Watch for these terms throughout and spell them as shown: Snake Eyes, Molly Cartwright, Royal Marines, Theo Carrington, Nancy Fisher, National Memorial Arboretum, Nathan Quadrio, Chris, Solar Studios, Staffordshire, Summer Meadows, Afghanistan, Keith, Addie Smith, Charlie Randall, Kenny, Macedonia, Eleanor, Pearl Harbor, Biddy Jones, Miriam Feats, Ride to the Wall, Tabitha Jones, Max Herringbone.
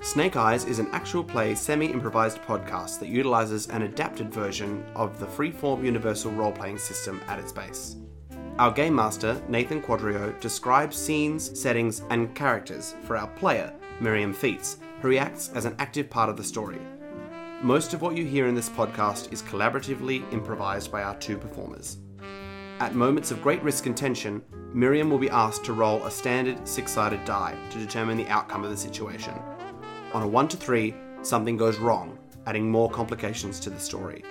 Snake Eyes is an actual-play, semi-improvised podcast that utilises an adapted version of the freeform universal role-playing system at its base. Our Game Master, Nathan Quadrio, describes scenes, settings, and characters for our player, Miriam Feats, who acts as an active part of the story. Most of what you hear in this podcast is collaboratively improvised by our two performers. At moments of great risk and tension, Miriam will be asked to roll a standard six-sided die to determine the outcome of the situation. On a 1 to 3, something goes wrong, adding more complications to the story.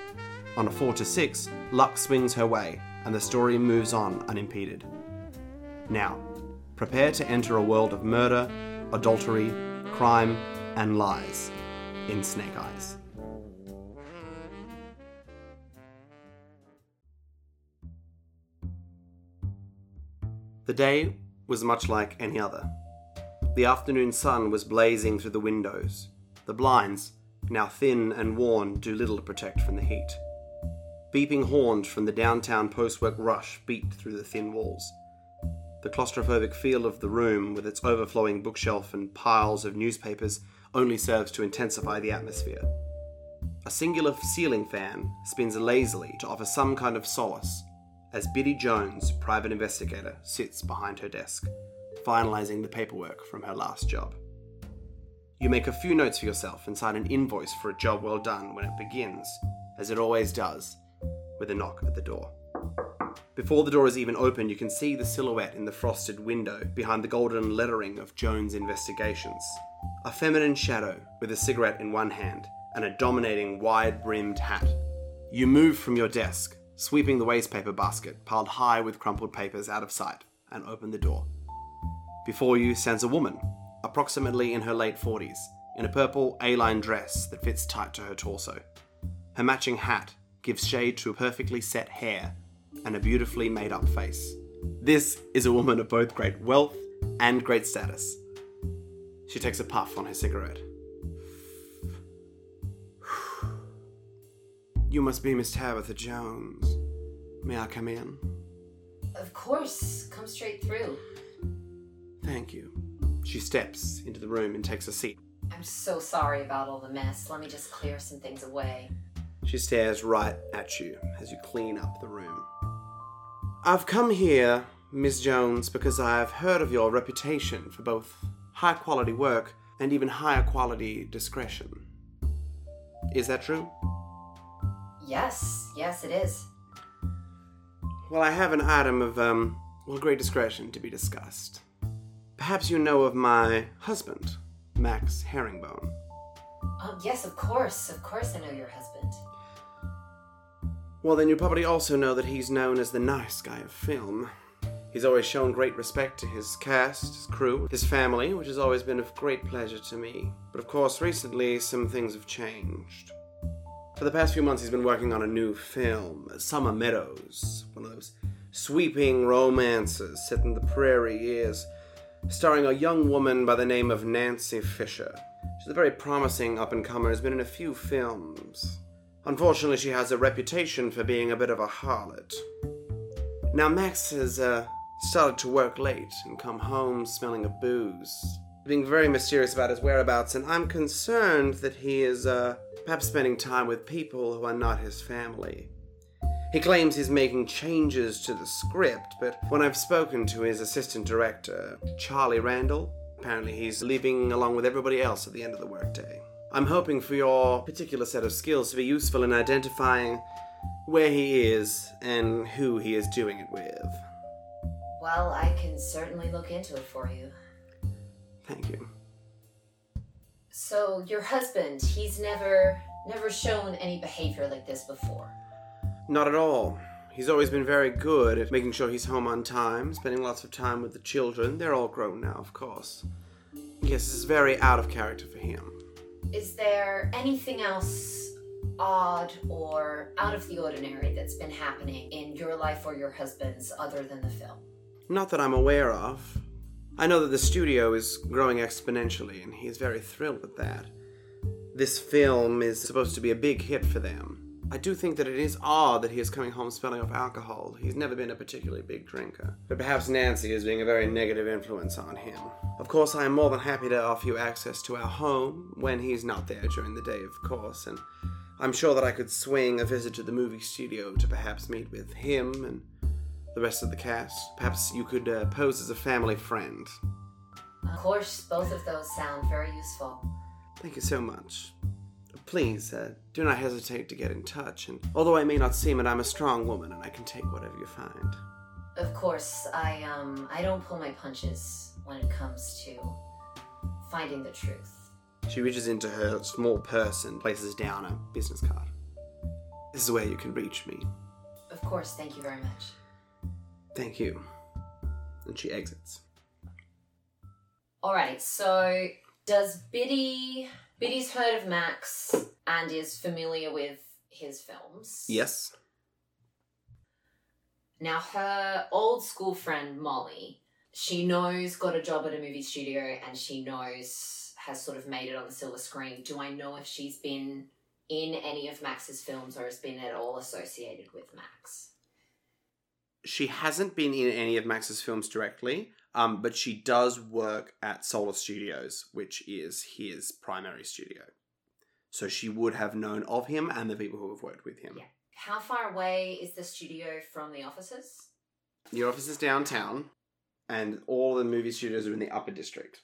On a 4 to 6, luck swings her way, and the story moves on unimpeded. Now, prepare to enter a world of murder, adultery, crime, and lies in Snake Eyes. The day was much like any other. The afternoon sun was blazing through the windows. The blinds, now thin and worn, do little to protect from the heat. Beeping horns from the downtown post-work rush beat through the thin walls. The claustrophobic feel of the room, with its overflowing bookshelf and piles of newspapers, only serves to intensify the atmosphere. A singular ceiling fan spins lazily to offer some kind of solace as Biddy Jones, private investigator, sits behind her desk, finalising the paperwork from her last job. You make a few notes for yourself and sign an invoice for a job well done when it begins, as it always does, with a knock at the door. Before the door is even open, you can see the silhouette in the frosted window behind the golden lettering of Jones Investigations. A feminine shadow with a cigarette in one hand and a dominating wide-brimmed hat. You move from your desk, sweeping the wastepaper basket piled high with crumpled papers out of sight, and open the door. Before you stands a woman, approximately in her late 40s, in a purple A-line dress that fits tight to her torso. Her matching hat gives shade to perfectly set hair and a beautifully made-up face. This is a woman of both great wealth and great status. She takes a puff on her cigarette. You must be Miss Tabitha Jones. May I come in? Of course. Come straight through. Thank you. She steps into the room and takes a seat. I'm so sorry about all the mess. Let me just clear some things away. She stares right at you as you clean up the room. I've come here, Miss Jones, because I've heard of your reputation for both high-quality work and even higher-quality discretion. Is that true? Yes, it is. Well, I have an item of, great discretion to be discussed. Perhaps you know of my husband, Max Herringbone. Yes, of course I know your husband. Well, then you probably also know that he's known as the nice guy of film. He's always shown great respect to his cast, his crew, his family, which has always been of great pleasure to me. But of course, recently, some things have changed. For the past few months, he's been working on a new film, Summer Meadows, one of those sweeping romances set in the prairie years, starring a young woman by the name of Nancy Fisher. She's a very promising up-and-comer, has been in a few films. Unfortunately, she has a reputation for being a bit of a harlot. Now, Max has started to work late and come home smelling of booze, being very mysterious about his whereabouts, and I'm concerned that he is perhaps spending time with people who are not his family. He claims he's making changes to the script, but when I've spoken to his assistant director, Charlie Randall, apparently he's leaving along with everybody else at the end of the workday. I'm hoping for your particular set of skills to be useful in identifying where he is and who he is doing it with. Well, I can certainly look into it for you. Thank you. So, your husband, he's never shown any behavior like this before? Not at all. He's always been very good at making sure he's home on time, spending lots of time with the children. They're all grown now, of course. Yes, this is very out of character for him. Is there anything else odd or out of the ordinary that's been happening in your life or your husband's other than the film? Not that I'm aware of. I know that the studio is growing exponentially, and he's very thrilled with that. This film is supposed to be a big hit for them. I do think that it is odd that he is coming home smelling of alcohol. He's never been a particularly big drinker. But perhaps Nancy is being a very negative influence on him. Of course, I am more than happy to offer you access to our home when he's not there during the day, of course, and I'm sure that I could swing a visit to the movie studio to perhaps meet with him and the rest of the cast. Perhaps you could pose as a family friend. Of course, both of those sound very useful. Thank you so much. Please, do not hesitate to get in touch, and although I may not seem it, I'm a strong woman and I can take whatever you find. Of course, I don't pull my punches when it comes to finding the truth. She reaches into her small purse and places down a business card. This is where you can reach me. Of course, thank you very much. Thank you. And she exits. Alright, so does Biddy's heard of Max and is familiar with his films? Yes. Now her old school friend Molly, she knows got a job at a movie studio and she knows has sort of made it on the silver screen. Do I know if she's been in any of Max's films or has been at all associated with Max? She hasn't been in any of Max's films directly. But she does work at Solar Studios, which is his primary studio. So she would have known of him and the people who have worked with him. Yeah. How far away is the studio from the offices? The office is downtown, and all the movie studios are in the upper district.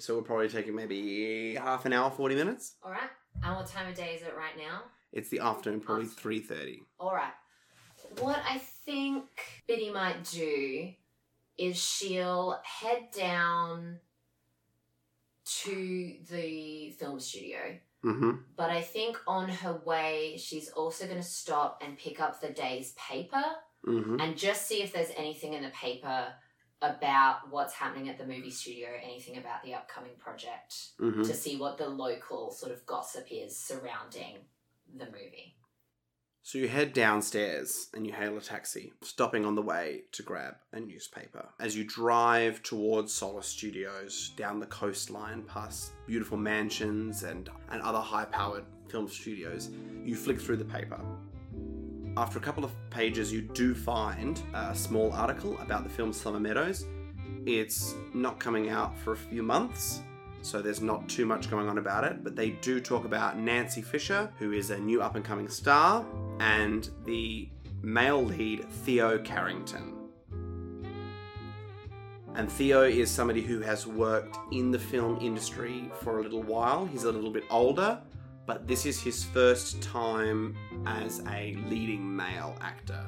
So we're probably taking maybe half an hour, 40 minutes. All right. And what time of day is it right now? It's the afternoon, probably 3:30. All right. What I think Biddy might do is she'll head down to the film studio. Mm-hmm. But I think on her way, she's also going to stop and pick up the day's paper mm-hmm. and just see if there's anything in the paper about what's happening at the movie studio, anything about the upcoming project, mm-hmm. to see what the local sort of gossip is surrounding the movie. So you head downstairs and you hail a taxi, stopping on the way to grab a newspaper. As you drive towards Solar Studios, down the coastline, past beautiful mansions and other high-powered film studios, you flick through the paper. After a couple of pages, you do find a small article about the film Summer Meadows. It's not coming out for a few months, so there's not too much going on about it, but they do talk about Nancy Fisher, who is a new up-and-coming star, and the male lead, Theo Carrington. And Theo is somebody who has worked in the film industry for a little while. He's a little bit older, but this is his first time as a leading male actor.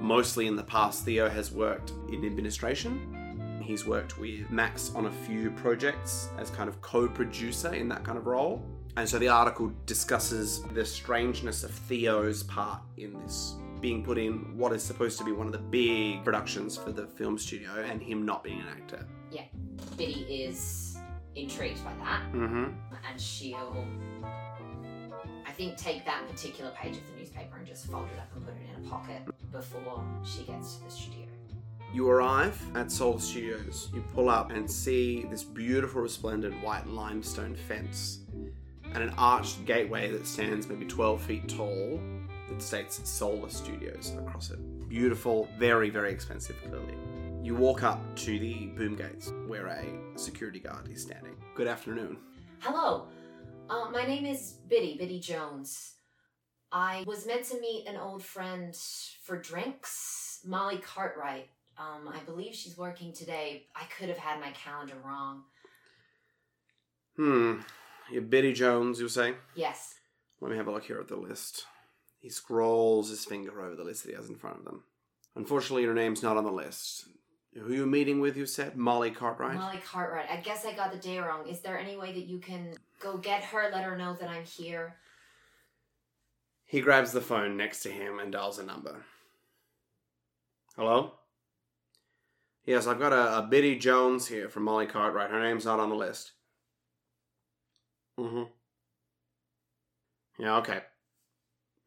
Mostly in the past, Theo has worked in administration. He's worked with Max on a few projects as kind of co-producer in that kind of role. And so the article discusses the strangeness of Theo's part in this, being put in what is supposed to be one of the big productions for the film studio and him not being an actor. Yeah, Biddy is intrigued by that. Mm-hmm. And she'll, I think, take that particular page of the newspaper and just fold it up and put it in a pocket before she gets to the studio. You arrive at Soul Studios. You pull up and see this beautiful, resplendent white limestone fence and an arched gateway that stands maybe 12 feet tall that states Solar Studios across it. Beautiful, very, very expensive building. You walk up to the boom gates where a security guard is standing. Good afternoon. Hello. My name is Biddy Jones. I was meant to meet an old friend for drinks, Molly Cartwright. I believe she's working today. I could have had my calendar wrong. You're Biddy Jones, you're saying? Yes. Let me have a look here at the list. He scrolls his finger over the list that he has in front of them. Unfortunately, your name's not on the list. Who you're meeting with, you said? Molly Cartwright? Molly Cartwright. I guess I got the day wrong. Is there any way that you can go get her, let her know that I'm here? He grabs the phone next to him and dials a number. Hello? Yes, I've got a Biddy Jones here from Molly Cartwright. Her name's not on the list. Mm-hmm. Yeah, okay.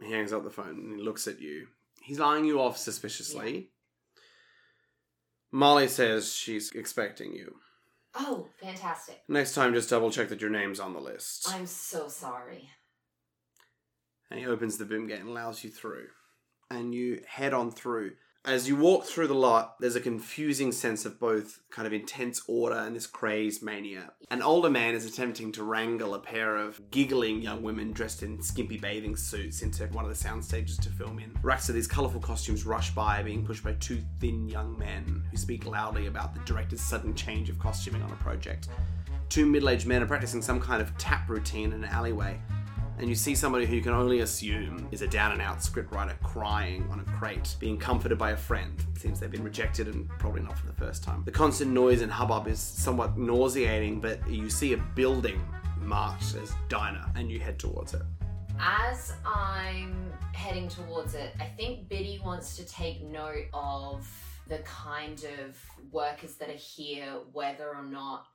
He hangs up the phone and he looks at you. He's eyeing you off suspiciously. Yeah. Molly says she's expecting you. Oh, fantastic. Next time, just double check that your name's on the list. I'm so sorry. and he opens the boom gate and allows you through. And you head on through. As you walk through the lot, there's a confusing sense of both kind of intense order and this crazed mania. An older man is attempting to wrangle a pair of giggling young women dressed in skimpy bathing suits into one of the sound stages to film in. Racks of these colourful costumes rush by, being pushed by two thin young men who speak loudly about the director's sudden change of costuming on a project. Two middle-aged men are practicing some kind of tap routine in an alleyway, and you see somebody who you can only assume is a down-and-out scriptwriter crying on a crate, being comforted by a friend. Seems they've been rejected and probably not for the first time. The constant noise and hubbub is somewhat nauseating, but you see a building marked as diner, and you head towards it. As I'm heading towards it, I think Biddy wants to take note of the kind of workers that are here, whether or not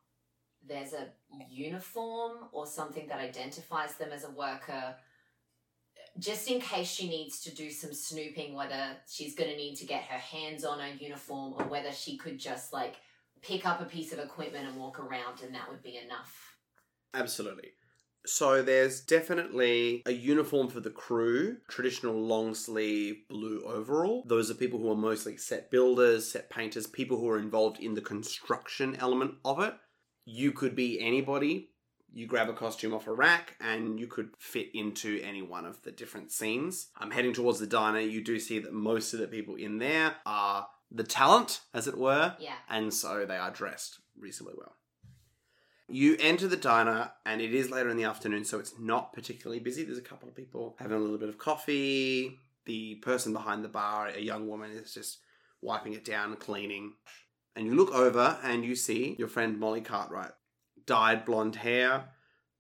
there's a uniform or something that identifies them as a worker, just in case she needs to do some snooping, whether she's going to need to get her hands on a uniform or whether she could just like pick up a piece of equipment and walk around and that would be enough. Absolutely. So there's definitely a uniform for the crew, traditional long sleeve blue overall. Those are people who are mostly set builders, set painters, people who are involved in the construction element of it. You could be anybody. You grab a costume off a rack and you could fit into any one of the different scenes. I'm heading towards the diner. You do see that most of the people in there are the talent, as it were. Yeah. And so they are dressed reasonably well. You enter the diner and it is later in the afternoon, so it's not particularly busy. There's a couple of people having a little bit of coffee. The person behind the bar, a young woman, is just wiping it down, cleaning. And you look over and you see your friend Molly Cartwright. Dyed blonde hair,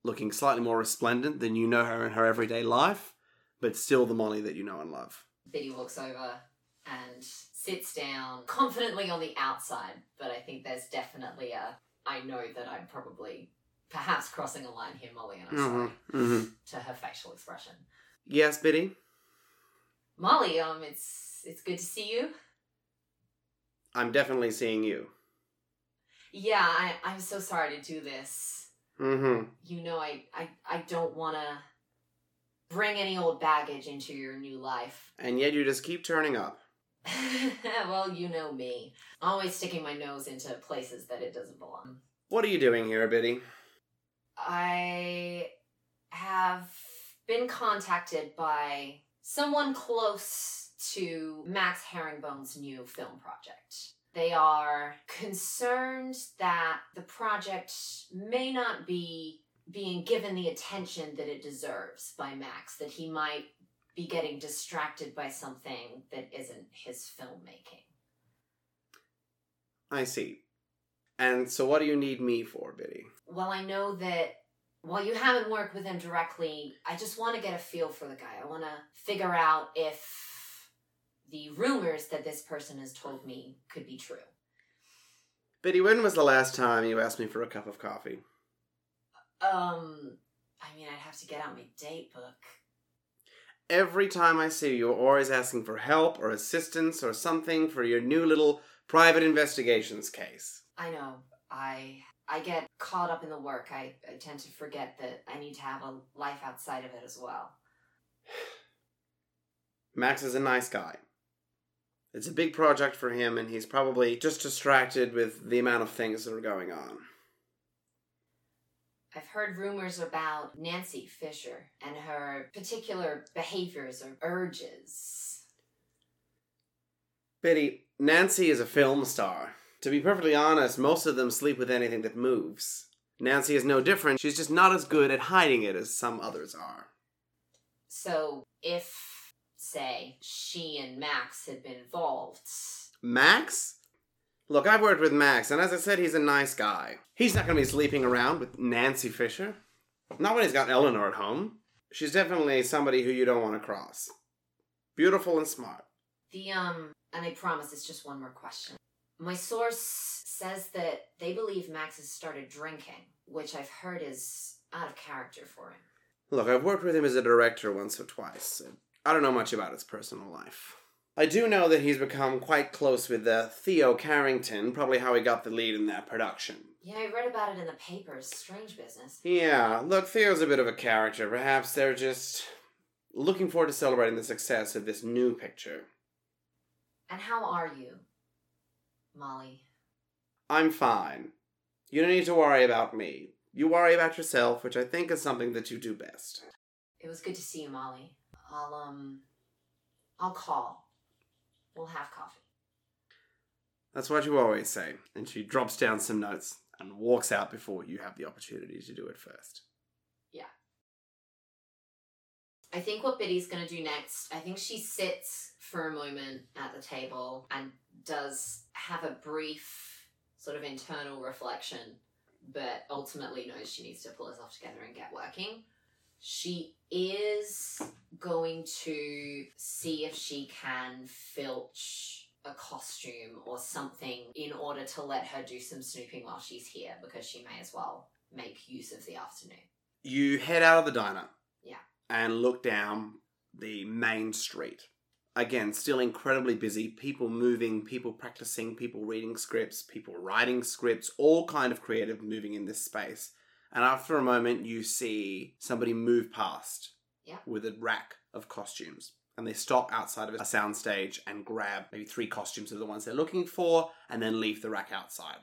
looking slightly more resplendent than you know her in her everyday life, but still the Molly that you know and love. Biddy walks over and sits down confidently on the outside, but I think there's definitely I know that I'm probably perhaps crossing a line here, Molly, and I'm sorry to her facial expression. Yes, Biddy? Molly, it's good to see you. I'm definitely seeing you. Yeah, I'm so sorry to do this. Mm-hmm. You know, I don't want to bring any old baggage into your new life. And yet you just keep turning up. Well, you know me. Always sticking my nose into places that it doesn't belong. What are you doing here, Biddy? I have been contacted by someone close to Max Herringbone's new film project. They are concerned that the project may not be being given the attention that it deserves by Max, that he might be getting distracted by something that isn't his filmmaking. I see. And so what do you need me for, Biddy? Well, I know that while you haven't worked with him directly, I just want to get a feel for the guy. I want to figure out if the rumors that this person has told me could be true. Biddy, when was the last time you asked me for a cup of coffee? I mean, I'd have to get out my date book. Every time I see you, you're always asking for help or assistance or something for your new little private investigations case. I know. I get caught up in the work. I tend to forget that I need to have a life outside of it as well. Max is a nice guy. It's a big project for him, and he's probably just distracted with the amount of things that are going on. I've heard rumors about Nancy Fisher and her particular behaviors or urges. Biddy, Nancy is a film star. To be perfectly honest, most of them sleep with anything that moves. Nancy is no different. She's just not as good at hiding it as some others are. So, if say she and Max had been involved. Max? Look, I've worked with Max, and as I said, he's a nice guy. He's not going to be sleeping around with Nancy Fisher. Not when he's got Eleanor at home. She's definitely somebody who you don't want to cross. Beautiful and smart. And I promise it's just one more question. My source says that they believe Max has started drinking, which I've heard is out of character for him. Look, I've worked with him as a director once or twice. I don't know much about his personal life. I do know that he's become quite close with Theo Carrington, probably how he got the lead in that production. Yeah, I read about it in the papers. Strange business. Yeah, look, Theo's a bit of a character. Perhaps they're just Looking forward to celebrating the success of this new picture. And how are you, Molly? I'm fine. You don't need to worry about me. You worry about yourself, which I think is something that you do best. It was good to see you, Molly. I'll call. We'll have coffee. That's what you always say. And she drops down some notes and walks out before you have the opportunity to do it first. Yeah. I think what Biddy's going to do next, I think she sits for a moment at the table and does have a brief sort of internal reflection, but ultimately knows she needs to pull herself together and get working. She is going to see if she can filch a costume or something in order to let her do some snooping while she's here, because she may as well make use of the afternoon. You head out of the diner. Yeah. And look down the main street. Again, still incredibly busy. People moving, people practicing, people reading scripts, people writing scripts, all kind of creative moving in this space. And after a moment, you see somebody move past with a rack of costumes. And they stop outside of a soundstage and grab maybe 3 costumes of the ones they're looking for and then leave the rack outside.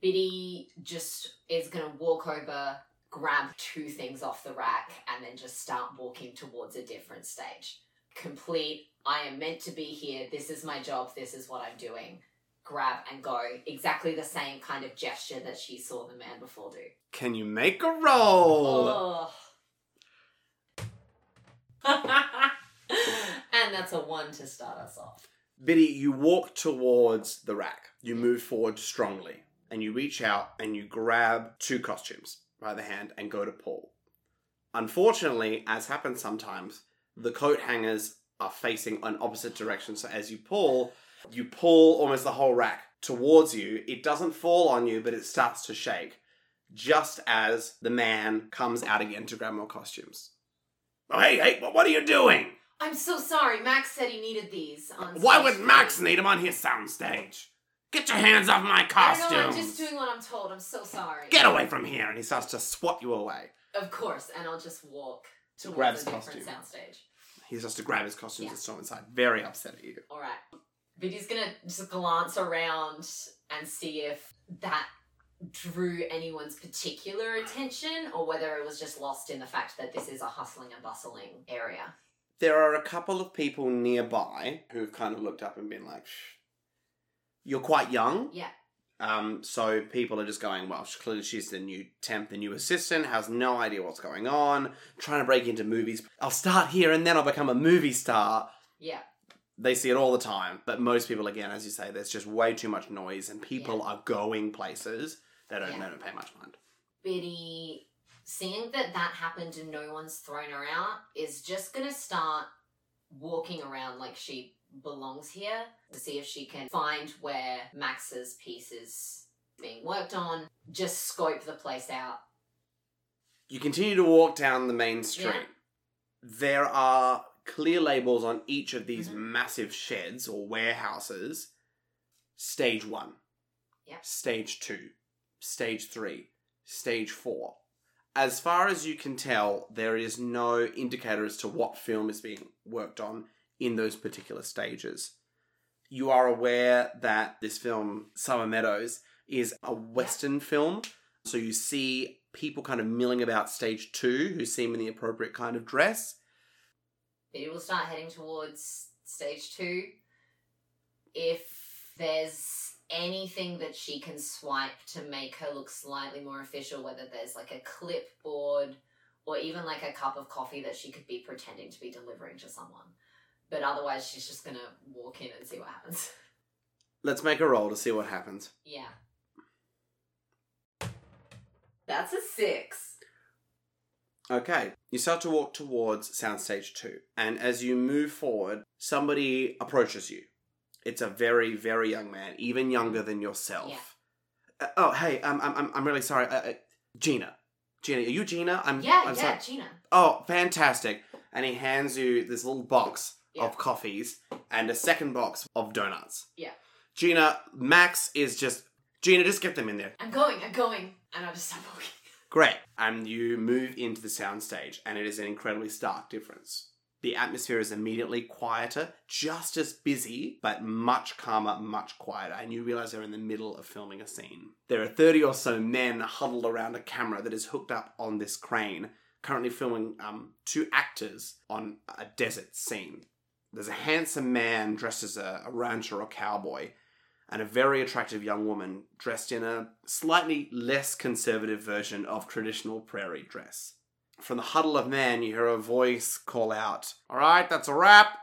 Biddy just is going to walk over, grab 2 things off the rack, and then just start walking towards a different stage. Complete, I am meant to be here, this is my job, this is what I'm doing. Grab and go. Exactly the same kind of gesture that she saw the man before do. Can you make a roll? Oh. And that's a 1 to start us off. Biddy, you walk towards the rack. You move forward strongly. And you reach out and you grab 2 costumes by the hand and go to pull. Unfortunately, as happens sometimes, the coat hangers are facing an opposite direction. So as you pull almost the whole rack towards you. It doesn't fall on you, but it starts to shake. Just as the man comes out again to grab more costumes. Oh, hey, what are you doing? I'm so sorry. Max said he needed these on stage. Why would Max need them on his soundstage? Get your hands off my costumes. I don't know, I'm just doing what I'm told. I'm so sorry. Get away from here. And he starts to swat you away. Of course, and I'll just walk towards a different soundstage. He starts to grab his costumes and storm inside. Very upset at you. All right. Biddy's going to just glance around and see if that drew anyone's particular attention or whether it was just lost in the fact that this is a hustling and bustling area. There are a couple of people nearby who've kind of looked up and been like, shh. You're quite young. Yeah. So people are just going, well, clearly she's the new temp, the new assistant, has no idea what's going on, trying to break into movies. I'll start here and then I'll become a movie star. Yeah. They see it all the time, but most people, again, as you say, there's just way too much noise and people are going places they don't pay much mind. Biddy, seeing that happened and no one's thrown her out, is just going to start walking around like she belongs here to see if she can find where Max's piece is being worked on, just scope the place out. You continue to walk down the main street. Yeah. There are clear labels on each of these massive sheds or warehouses. Stage 1. Yep. Stage 2. Stage 3. Stage 4. As far as you can tell, there is no indicator as to what film is being worked on in those particular stages. You are aware that this film, Summer Meadows, is a Western film. So you see people kind of milling about stage 2 who seem in the appropriate kind of dress. Biddy will start heading towards stage 2. If there's anything that she can swipe to make her look slightly more official, whether there's like a clipboard or even like a cup of coffee that she could be pretending to be delivering to someone. But otherwise, she's just going to walk in and see what happens. Let's make a roll to see what happens. Yeah. That's a 6. Okay, you start to walk towards soundstage 2, and as you move forward, somebody approaches you. It's a very, very young man, even younger than yourself. Yeah. Oh, hey, I'm really sorry. Gina. Gina, are you Gina? I'm sorry. Gina. Oh, fantastic. And he hands you this little box of coffees and a second box of donuts. Yeah. Gina, Max is just... Gina, just get them in there. I'm going. And I'll just stop walking. Great. And you move into the soundstage, and it is an incredibly stark difference. The atmosphere is immediately quieter, just as busy, but much calmer, much quieter. And you realise they're in the middle of filming a scene. There are 30 or so men huddled around a camera that is hooked up on this crane, currently filming two actors on a desert scene. There's a handsome man dressed as a rancher or cowboy, and a very attractive young woman dressed in a slightly less conservative version of traditional prairie dress. From the huddle of men, you hear a voice call out, "All right, that's a wrap!"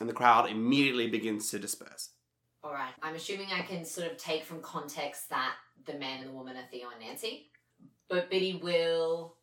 And the crowd immediately begins to disperse. All right, I'm assuming I can sort of take from context that the man and the woman are Theo and Nancy, but Biddy will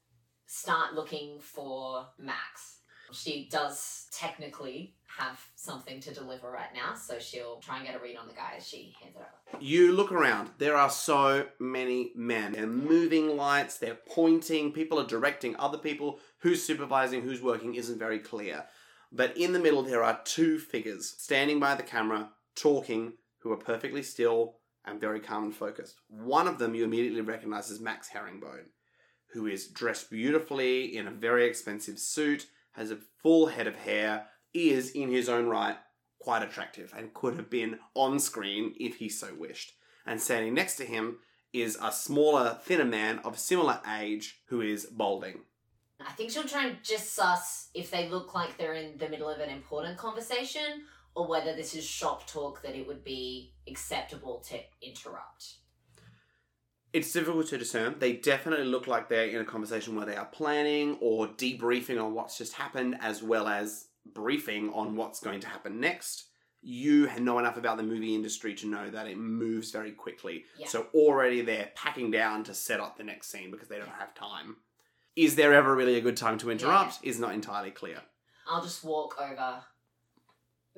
start looking for Max. She does technically have something to deliver right now, so she'll try and get a read on the guy as she hands it over. You look around. There are so many men. They're moving lights, they're pointing, people are directing other people. Who's supervising, who's working isn't very clear. But in the middle, there are two figures standing by the camera, talking, who are perfectly still and very calm and focused. One of them you immediately recognise as Max Herringbone, who is dressed beautifully in a very expensive suit, has a full head of hair, is, in his own right, quite attractive and could have been on screen if he so wished. And standing next to him is a smaller, thinner man of similar age who is balding. I think she'll try and just suss if they look like they're in the middle of an important conversation or whether this is shop talk that it would be acceptable to interrupt. It's difficult to discern. They definitely look like they're in a conversation where they are planning or debriefing on what's just happened, as well as briefing on what's going to happen next. You know enough about the movie industry to know that it moves very quickly. Yeah. So already they're packing down to set up the next scene because they don't have time. Is there ever really a good time to interrupt? Yeah. Is not entirely clear. I'll just walk over.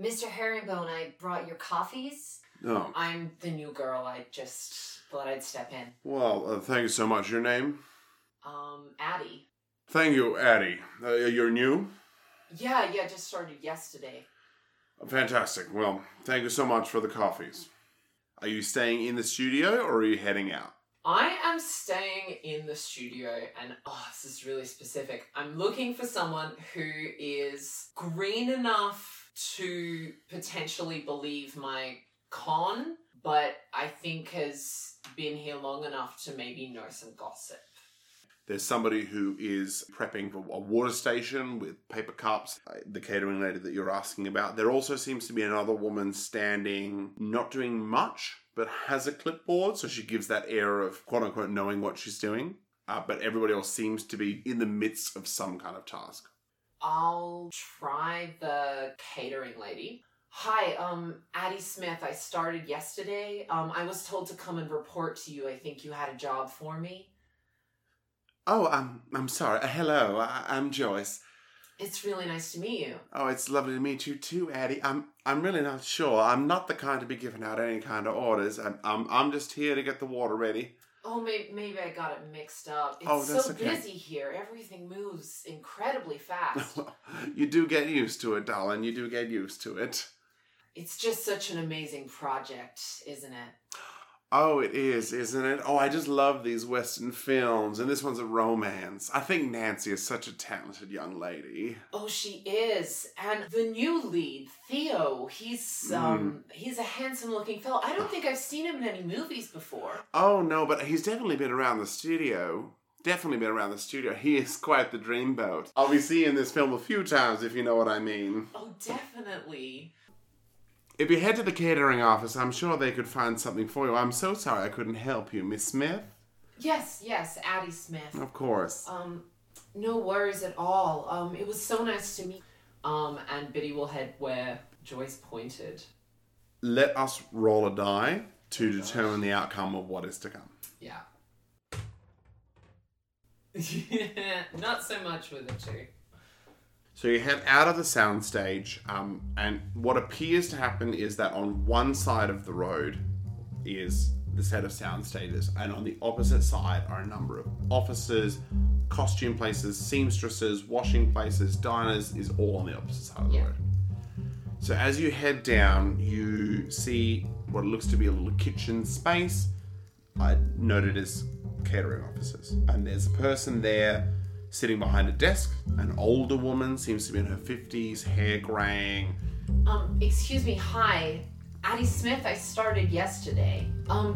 Mr. Herringbone, I brought your coffees. Oh. I'm the new girl. I just thought I'd step in. Well, thank you so much. Your name? Addie. Thank you, Addie. You're new? Yeah, just started yesterday. Fantastic. Well, thank you so much for the coffees. Are you staying in the studio or are you heading out? I am staying in the studio and, this is really specific. I'm looking for someone who is green enough to potentially believe my con, but I think has been here long enough to maybe know some gossip. There's somebody who is prepping for a water station with paper cups, the catering lady that you're asking about. There also seems to be another woman standing, not doing much, but has a clipboard, so she gives that air of quote-unquote knowing what she's doing. But everybody else seems to be in the midst of some kind of task. I'll try the catering lady. Hi, Addie Smith. I started yesterday. I was told to come and report to you. I think you had a job for me. Oh, I'm sorry. Hello, I'm Joyce. It's really nice to meet you. Oh, it's lovely to meet you too, Addie. I'm really not sure. I'm not the kind to be giving out any kind of orders. I'm just here to get the water ready. Oh, maybe I got it mixed up. It's busy here. Everything moves incredibly fast. You do get used to it, darling. You do get used to it. It's just such an amazing project, isn't it? Oh, it is, isn't it? Oh, I just love these Western films, and this one's a romance. I think Nancy is such a talented young lady. Oh, she is. And the new lead, Theo, he's a handsome-looking fellow. I don't think I've seen him in any movies before. Oh, no, but he's definitely been around the studio. He is quite the dreamboat. I'll be seeing this film a few times, if you know what I mean. Oh, definitely. If you head to the catering office, I'm sure they could find something for you. I'm so sorry I couldn't help you, Miss Smith. Yes, Addie Smith. Of course. No worries at all. It was so nice to meet. And Biddy will head where Joyce pointed. Let us roll a die to determine the outcome of what is to come. Yeah. Not so much with the two. So you head out of the soundstage, and what appears to happen is that on one side of the road is the set of soundstages, and on the opposite side are a number of offices, costume places, seamstresses, washing places, diners, is all on the opposite side of the road. So as you head down, you see what looks to be a little kitchen space, noted as catering offices, and there's a person there sitting behind a desk. An older woman, seems to be in her 50s, hair graying. Excuse me, hi. Addie Smith, I started yesterday.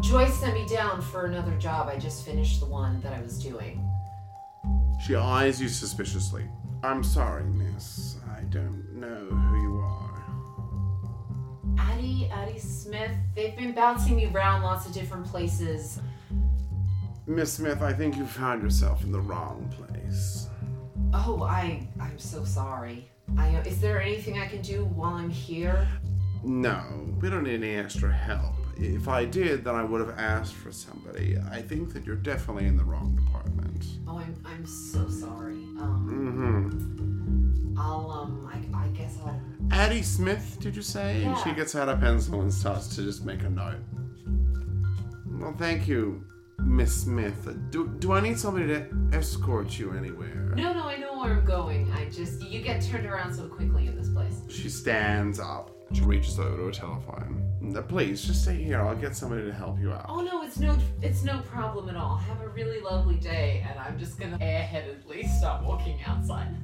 Joyce sent me down for another job. I just finished the one that I was doing. She eyes you suspiciously. I'm sorry, miss. I don't know who you are. Addie Smith, they've been bouncing me around lots of different places. Miss Smith, I think you found yourself in the wrong place. Oh, I'm so sorry. Is there anything I can do while I'm here? No, we don't need any extra help. If I did, then I would have asked for somebody. I think that you're definitely in the wrong department. Oh, I'm so sorry. I guess I'll... Addie Smith, did you say? Yeah. And she gets out a pencil and starts to just make a note. Well, thank you, Miss Smith. Do I need somebody to escort you anywhere? No, I know where I'm going. You get turned around so quickly in this place. She stands up. She reaches over to a telephone. Please, just stay here. I'll get somebody to help you out. Oh, no, it's no problem at all. Have a really lovely day, and I'm just going to airheadedly start walking outside.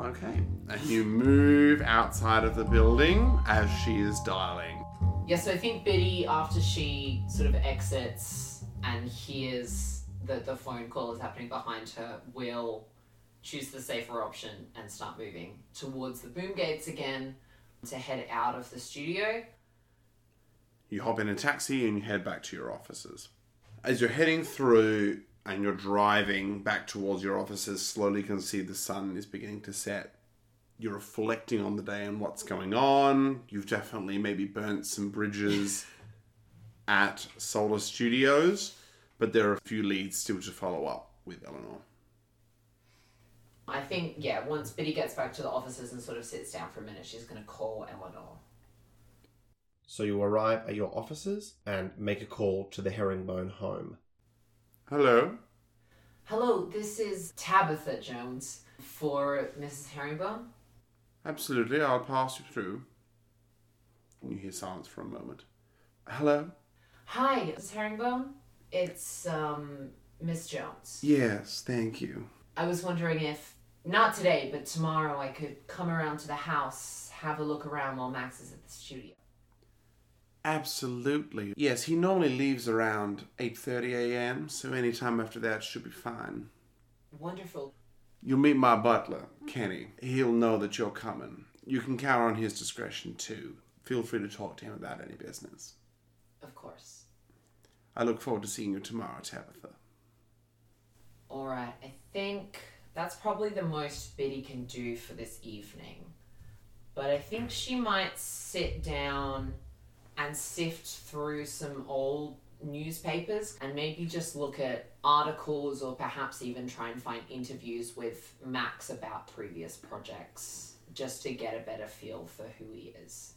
Okay. And you move outside of the building as she is dialing. Yeah, so I think Biddy, after she sort of exits and hears that the phone call is happening behind her, will choose the safer option and start moving towards the boom gates again to head out of the studio. You hop in a taxi and you head back to your offices. As you're heading through and you're driving back towards your offices, slowly you can see the sun is beginning to set. You're reflecting on the day and what's going on. You've definitely maybe burnt some bridges at Solar Studios, but there are a few leads still to follow up with Eleanor. I think, yeah, once Biddy gets back to the offices and sort of sits down for a minute, she's going to call Eleanor. So you arrive at your offices and make a call to the Herringbone home. Hello? Hello, this is Tabitha Jones for Mrs. Herringbone. Absolutely, I'll pass you through. You hear silence for a moment. Hello? Hi, Mrs. Herringbone. It's, Miss Jones. Yes, thank you. I was wondering if, not today, but tomorrow, I could come around to the house, have a look around while Max is at the studio. Absolutely. Yes, he normally leaves around 8:30 a.m., so any time after that should be fine. Wonderful. You'll meet my butler, Kenny. He'll know that you're coming. You can count on his discretion, too. Feel free to talk to him about any business. Of course. I look forward to seeing you tomorrow, Tabitha. All right, I think that's probably the most Biddy can do for this evening. But I think she might sit down and sift through some old newspapers and maybe just look at articles or perhaps even try and find interviews with Max about previous projects just to get a better feel for who he is.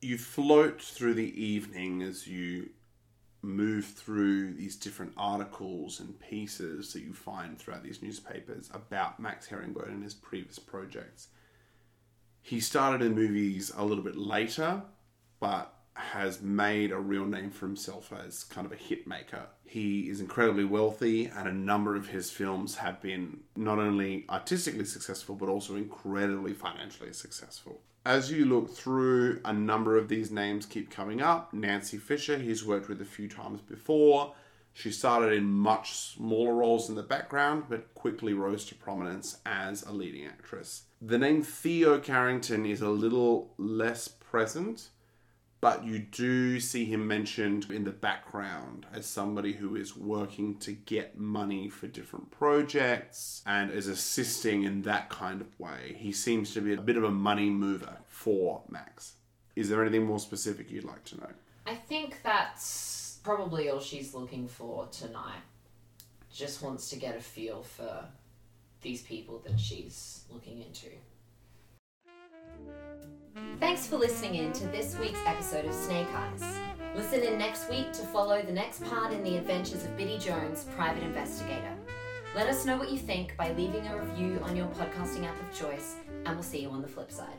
You float through the evening as you move through these different articles and pieces that you find throughout these newspapers about Max Herringbone and his previous projects. He started in movies a little bit later, but has made a real name for himself as kind of a hit maker. He is incredibly wealthy, and a number of his films have been not only artistically successful, but also incredibly financially successful. As you look through, a number of these names keep coming up. Nancy Fisher, he's worked with a few times before. She started in much smaller roles in the background, but quickly rose to prominence as a leading actress. The name Theo Carrington is a little less present, but you do see him mentioned in the background as somebody who is working to get money for different projects and is assisting in that kind of way. He seems to be a bit of a money mover for Max. Is there anything more specific you'd like to know? I think that's probably all she's looking for tonight. Just wants to get a feel for these people that she's looking into. Thanks for listening in to this week's episode of Snake Eyes. Listen in next week to follow the next part in the adventures of Biddy Jones, private investigator. Let us know what you think by leaving a review on your podcasting app of choice, and we'll see you on the flip side.